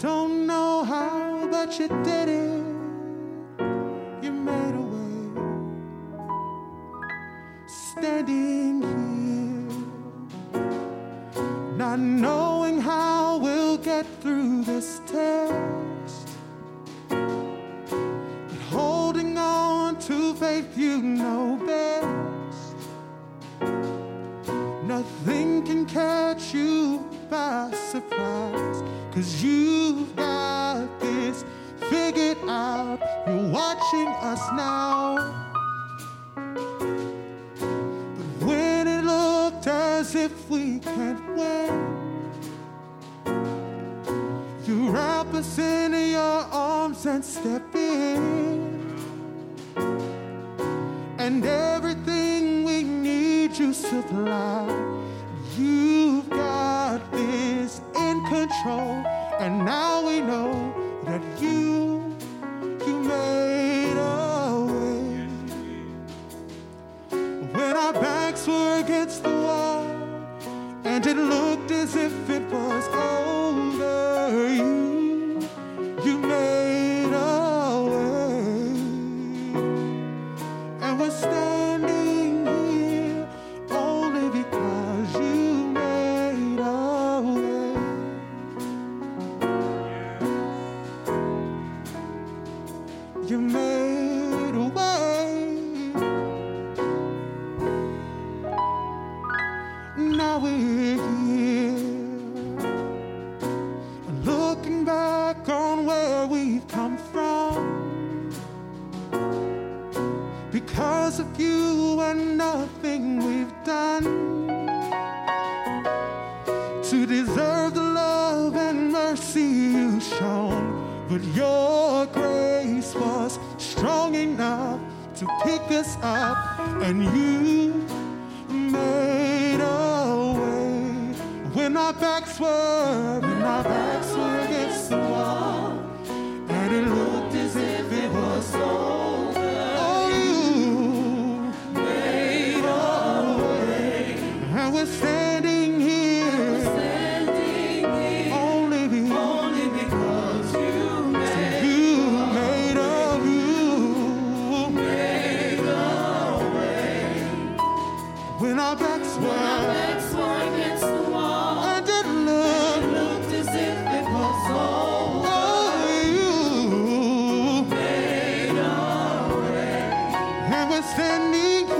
Don't know how, but you did it. You made a way. Standing here, not knowing how we'll get through this test, but holding on to faith you know best. Nothing can catch you by surprise, 'cause you've got this figured out. You're watching us now, but when it looked as if we can't win, you wrap us in your arms and step in, and everything we need you supply. You've got this in control, and now we know that you made a way. When our backs were against the wall, and it looked as if it was over, you made a way, and we're standing. You made a way. Now we're here, looking back on where we've come from. Because of you and nothing we've done to deserve the love and mercy you've shown, but your grace was strong enough to pick us up, and you made a way. When our backs were against the wall, and it looked as if it was over, oh, you made a way, and we're standing here. When our backs were against the wall, and it looked as if it was over, oh, you made a way, and we're standing here.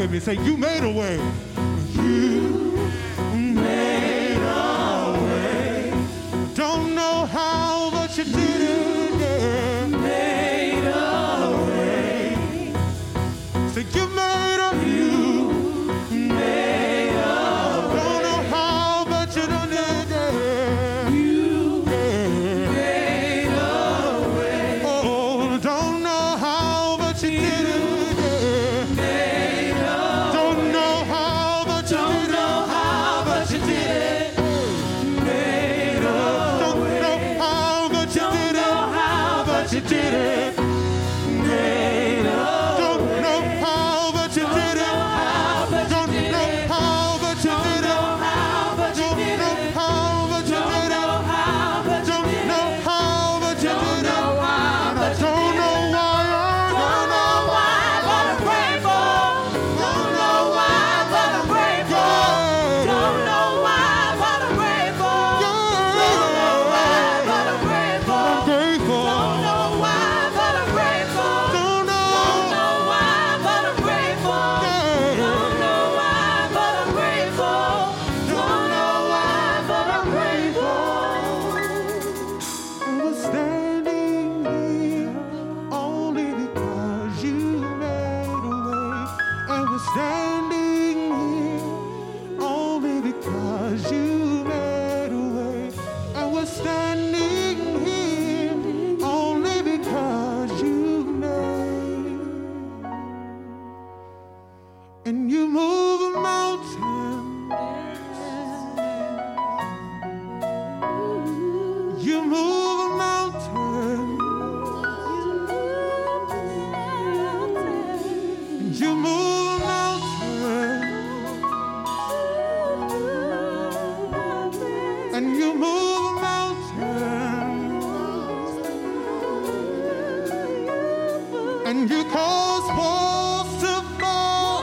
With me, say, you made a way. You made a way. Don't know how, but you did it. Yeah. Made a way. Say, you made a way. You made a way. Don't know how, but you done it. Yeah. You and you cause walls to fall.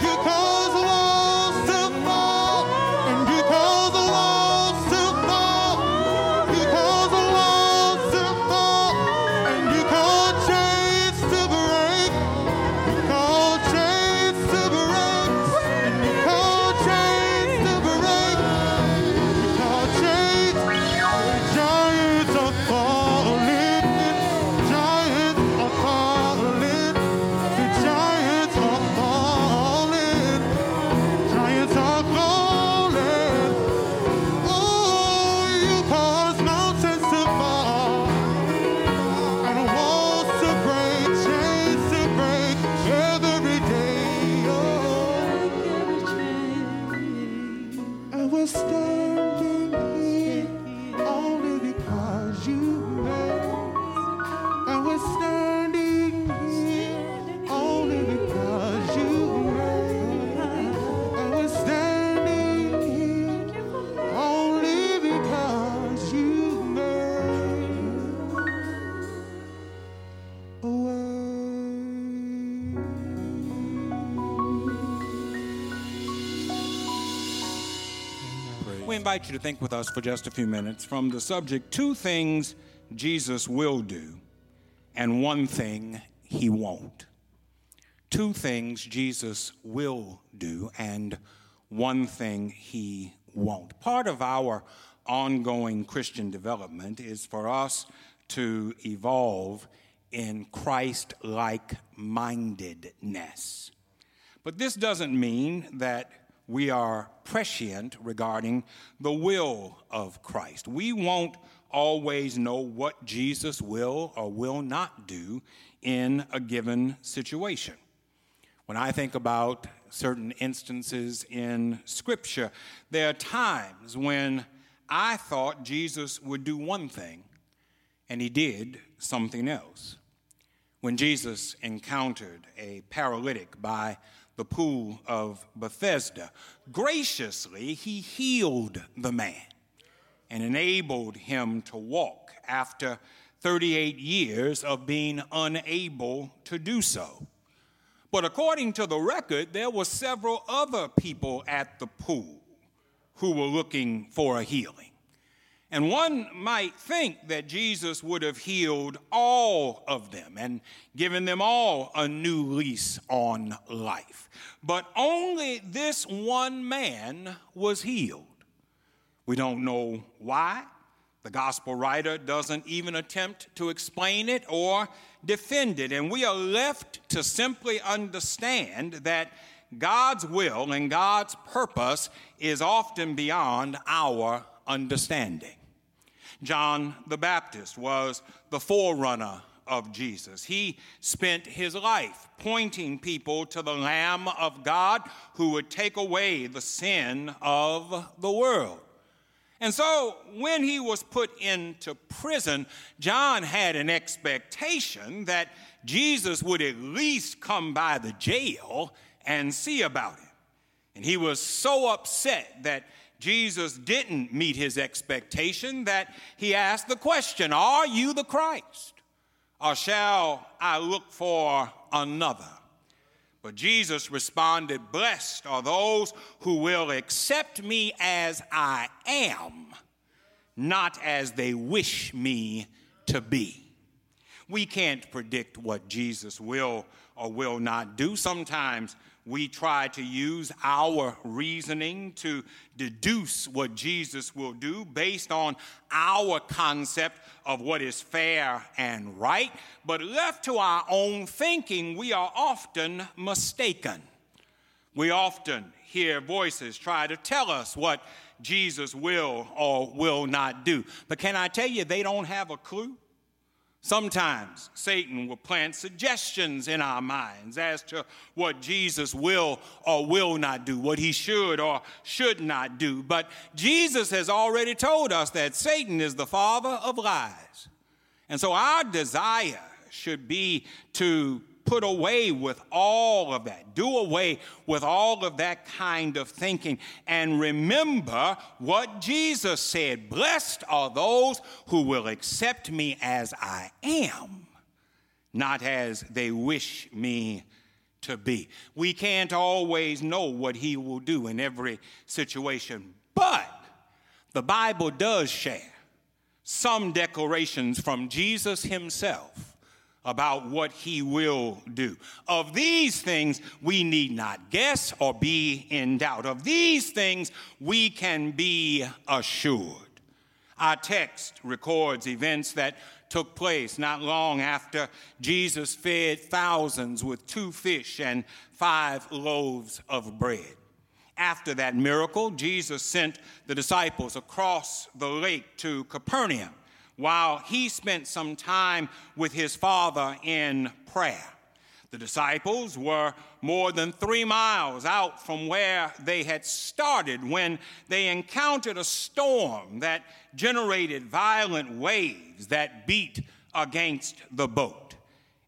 You cause walls to fall, and you cause walls to fall. You cause walls to fall, and you cause chains to break. You cause chains to break, and you cause chains to break. You cause chains. The giants are falling. We're standing here only because you made. And we're standing here only because you made. And we're standing here only because you made a way. We invite you to think with us for just a few minutes from the subject, two things Jesus will do and one thing he won't. Two things Jesus will do and one thing he won't. Part of our ongoing Christian development is for us to evolve in Christ-like mindedness. But this doesn't mean that we are prescient regarding the will of Christ. We won't always know what Jesus will or will not do in a given situation. When I think about certain instances in Scripture, there are times when I thought Jesus would do one thing, and he did something else. When Jesus encountered a paralytic by the pool of Bethesda, graciously he healed the man and enabled him to walk after 38 years of being unable to do so. But according to the record, there were several other people at the pool who were looking for a healing. And one might think that Jesus would have healed all of them and given them all a new lease on life. But only this one man was healed. We don't know why. The gospel writer doesn't even attempt to explain it or defend it. And we are left to simply understand that God's will and God's purpose is often beyond our understanding. John the Baptist was the forerunner of Jesus. He spent his life pointing people to the Lamb of God who would take away the sin of the world. And so when he was put into prison, John had an expectation that Jesus would at least come by the jail and see about him. And he was so upset that Jesus didn't meet his expectation that he asked the question, "Are you the Christ, or shall I look for another?" But Jesus responded, "Blessed are those who will accept me as I am, not as they wish me to be." We can't predict what Jesus will or will not do. Sometimes we try to use our reasoning to deduce what Jesus will do based on our concept of what is fair and right. But left to our own thinking, we are often mistaken. We often hear voices try to tell us what Jesus will or will not do. But can I tell you, they don't have a clue? Sometimes Satan will plant suggestions in our minds as to what Jesus will or will not do, what he should or should not do. But Jesus has already told us that Satan is the father of lies. And so our desire should be to put away with all of that, do away with all of that kind of thinking, and remember what Jesus said, "Blessed are those who will accept me as I am, not as they wish me to be. We can't always know what he will do in every situation, but the Bible does share some declarations from Jesus himself about what he will do. Of these things, we need not guess or be in doubt. Of these things, we can be assured. Our text records events that took place not long after Jesus fed thousands with 2 fish and 5 loaves of bread. After that miracle, Jesus sent the disciples across the lake to Capernaum while he spent some time with his Father in prayer. The disciples were more than 3 miles out from where they had started when they encountered a storm that generated violent waves that beat against the boat.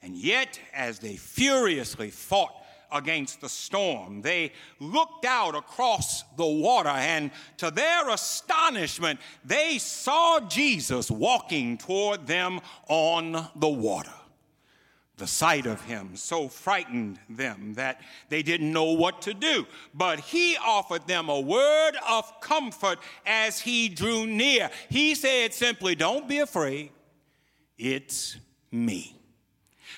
And yet, as they furiously fought against the storm, they looked out across the water, and to their astonishment, they saw Jesus walking toward them on the water. The sight of him so frightened them that they didn't know what to do. But he offered them a word of comfort as he drew near. He said simply, "Don't be afraid. It's me."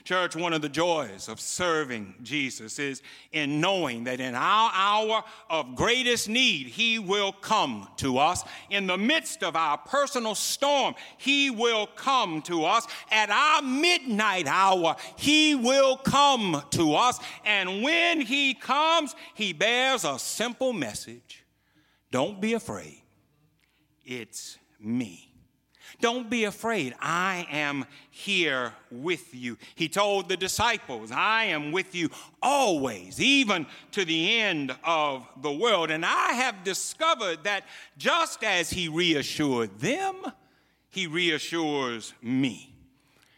Church, one of the joys of serving Jesus is in knowing that in our hour of greatest need, he will come to us. In the midst of our personal storm, he will come to us. At our midnight hour, he will come to us. And when he comes, he bears a simple message. Don't be afraid. It's me. Don't be afraid. I am here with you. He told the disciples, I am with you always, even to the end of the world. And I have discovered that just as he reassured them, he reassures me.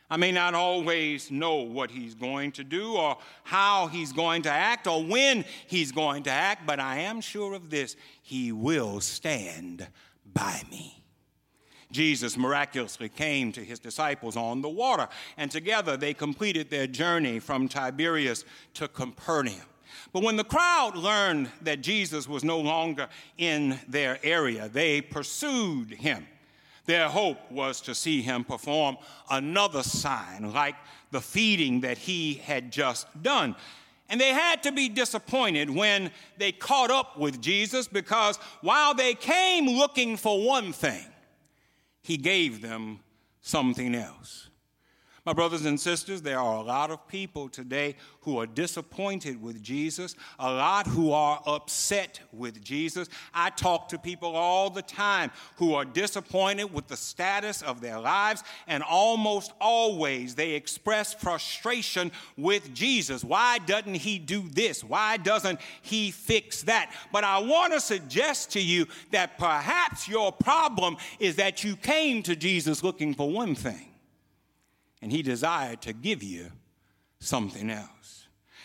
I may not always know what he's going to do or how he's going to act or when he's going to act, but I am sure of this, he will stand by me. Jesus miraculously came to his disciples on the water, and together they completed their journey from Tiberias to Capernaum. But when the crowd learned that Jesus was no longer in their area, they pursued him. Their hope was to see him perform another sign like the feeding that he had just done. And they had to be disappointed when they caught up with Jesus, because while they came looking for one thing, he gave them something else. My brothers and sisters, there are a lot of people today who are disappointed with Jesus, a lot who are upset with Jesus. I talk to people all the time who are disappointed with the status of their lives, and almost always they express frustration with Jesus. Why doesn't he do this? Why doesn't he fix that? But I want to suggest to you that perhaps your problem is that you came to Jesus looking for one thing, and he desired to give you something else.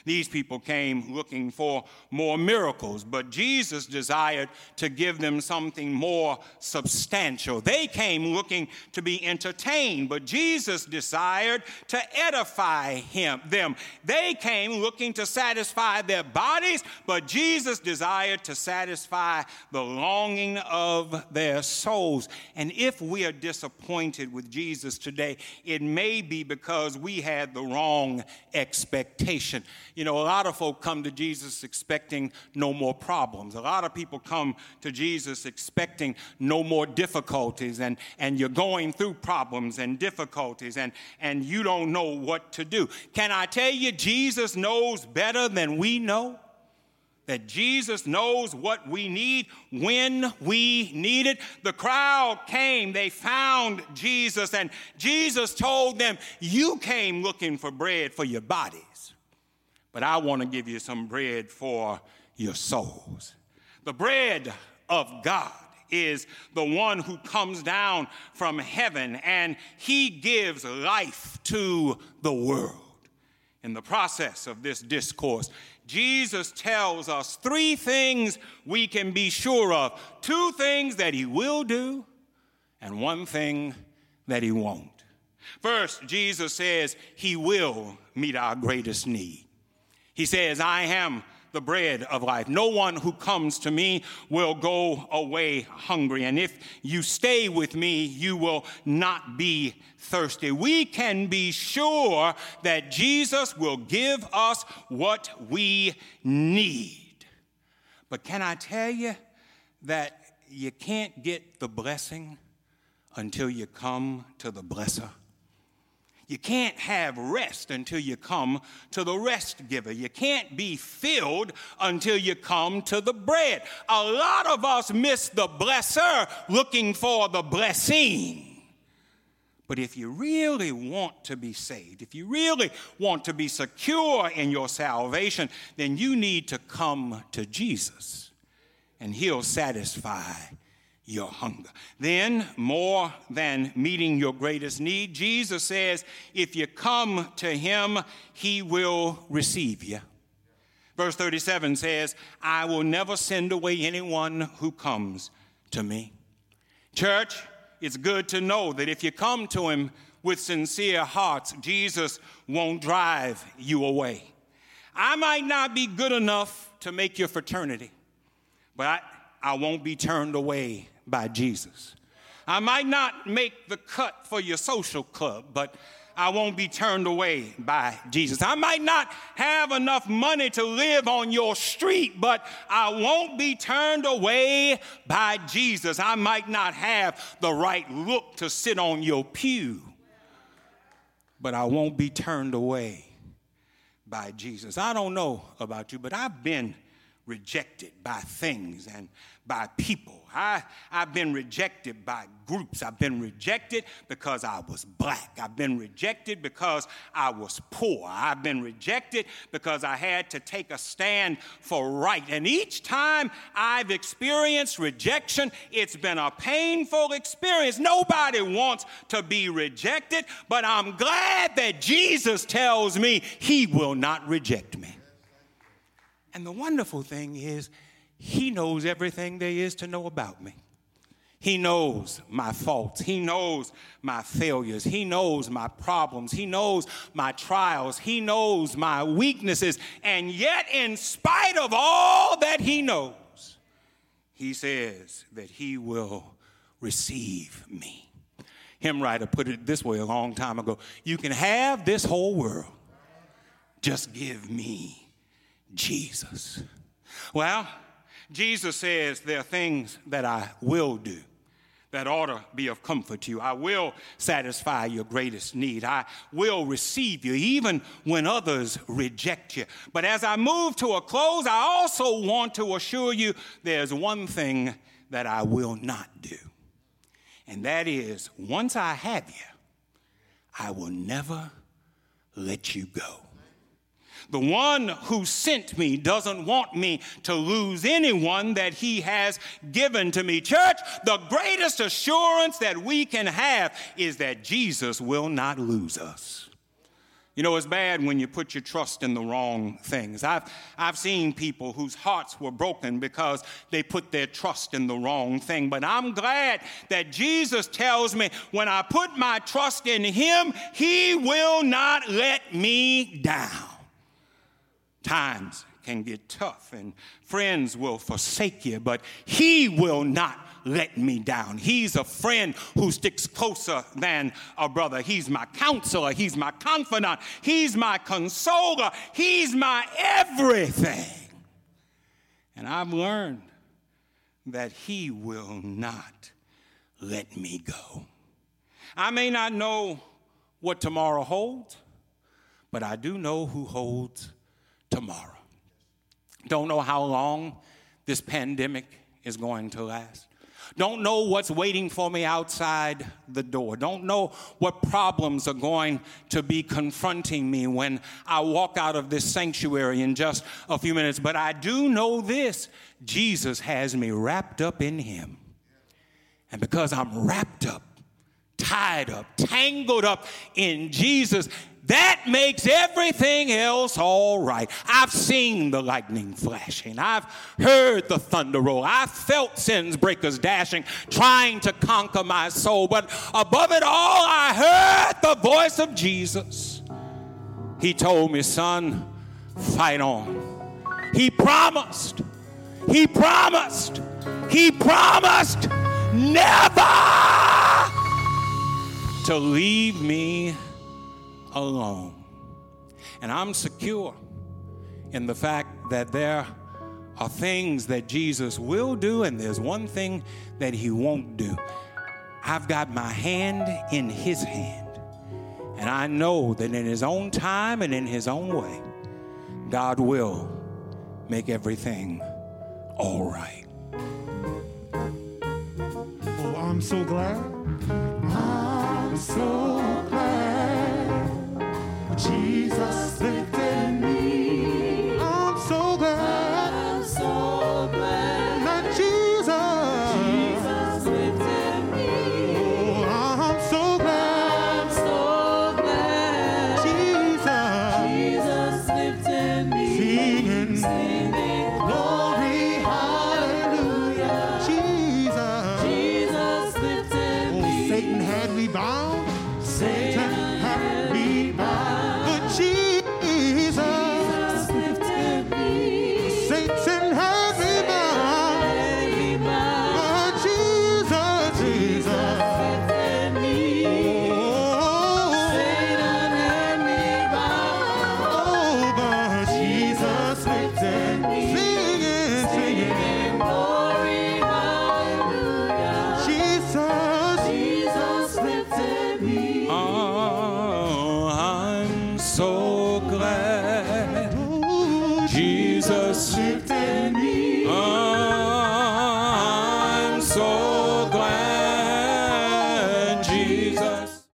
These people came looking for more miracles, but Jesus desired to give them something more substantial. They came looking to be entertained, but Jesus desired to edify them. They came looking to satisfy their bodies, but Jesus desired to satisfy the longing of their souls. And if we are disappointed with Jesus today, it may be because we had the wrong expectation. You know, a lot of folk come to Jesus expecting no more problems. A lot of people come to Jesus expecting no more difficulties, and you're going through problems and difficulties, and you don't know what to do. Can I tell you, Jesus knows better than we know? That Jesus knows what we need when we need it. The crowd came, they found Jesus, and Jesus told them, you came looking for bread for your bodies, but I want to give you some bread for your souls. The bread of God is the one who comes down from heaven, and he gives life to the world. In the process of this discourse, Jesus tells us 3 things we can be sure of. 2 things that he will do, and 1 thing that he won't. First, Jesus says he will meet our greatest need. He says, I am the bread of life. No one who comes to me will go away hungry. And if you stay with me, you will not be thirsty. We can be sure that Jesus will give us what we need. But can I tell you that you can't get the blessing until you come to the blesser? You can't have rest until you come to the rest giver. You can't be filled until you come to the bread. A lot of us miss the blesser looking for the blessing. But if you really want to be saved, if you really want to be secure in your salvation, then you need to come to Jesus, and he'll satisfy your hunger. Then, more than meeting your greatest need, Jesus says, if you come to him, he will receive you. Verse 37 says, I will never send away anyone who comes to me. Church, it's good to know that if you come to him with sincere hearts, Jesus won't drive you away. I might not be good enough to make your fraternity, but I won't be turned away by Jesus. I might not make the cut for your social club, but I won't be turned away by Jesus. I might not have enough money to live on your street, but I won't be turned away by Jesus. I might not have the right look to sit on your pew, but I won't be turned away by Jesus. I don't know about you, but I've been rejected by things and by people. I've been rejected by groups. I've been rejected because I was black. I've been rejected because I was poor. I've been rejected because I had to take a stand for right. And each time I've experienced rejection, it's been a painful experience. Nobody wants to be rejected, but I'm glad that Jesus tells me he will not reject me. And the wonderful thing is, he knows everything there is to know about me. He knows my faults. He knows my failures. He knows my problems. He knows my trials. He knows my weaknesses. And yet, in spite of all that he knows, he says that he will receive me. Hymn writer put it this way a long time ago. You can have this whole world. Just give me Jesus. Well, Jesus says there are things that I will do that ought to be of comfort to you. I will satisfy your greatest need. I will receive you even when others reject you. But as I move to a close, I also want to assure you there's one thing that I will not do. And that is, once I have you, I will never let you go. The one who sent me doesn't want me to lose anyone that he has given to me. Church, the greatest assurance that we can have is that Jesus will not lose us. You know, it's bad when you put your trust in the wrong things. I've seen people whose hearts were broken because they put their trust in the wrong thing. But I'm glad that Jesus tells me when I put my trust in him, he will not let me down. Times can get tough and friends will forsake you, but he will not let me down. He's a friend who sticks closer than a brother. He's my counselor. He's my confidant. He's my consoler. He's my everything. And I've learned that he will not let me go. I may not know what tomorrow holds, but I do know who holds tomorrow. Don't know how long this pandemic is going to last. Don't know what's waiting for me outside the door. Don't know what problems are going to be confronting me when I walk out of this sanctuary in just a few minutes. But I do know this: Jesus has me wrapped up in him. And because I'm wrapped up, tied up, tangled up in Jesus, that makes everything else all right. I've seen the lightning flashing. I've heard the thunder roll. I've felt sin's breakers dashing, trying to conquer my soul. But above it all, I heard the voice of Jesus, he told me, son, fight on. He promised never to leave me alone. And I'm secure in the fact that there are things that Jesus will do, and there's one thing that he won't do. I've got my hand in his hand, and I know that in his own time and in his own way, God will make everything all right. Oh, I'm so glad. I'm so glad Jesus lived in me. I'm so glad. I'm so glad that Jesus lived in me. Oh, I'm so glad Jesus lived in me. Singing. Jesus.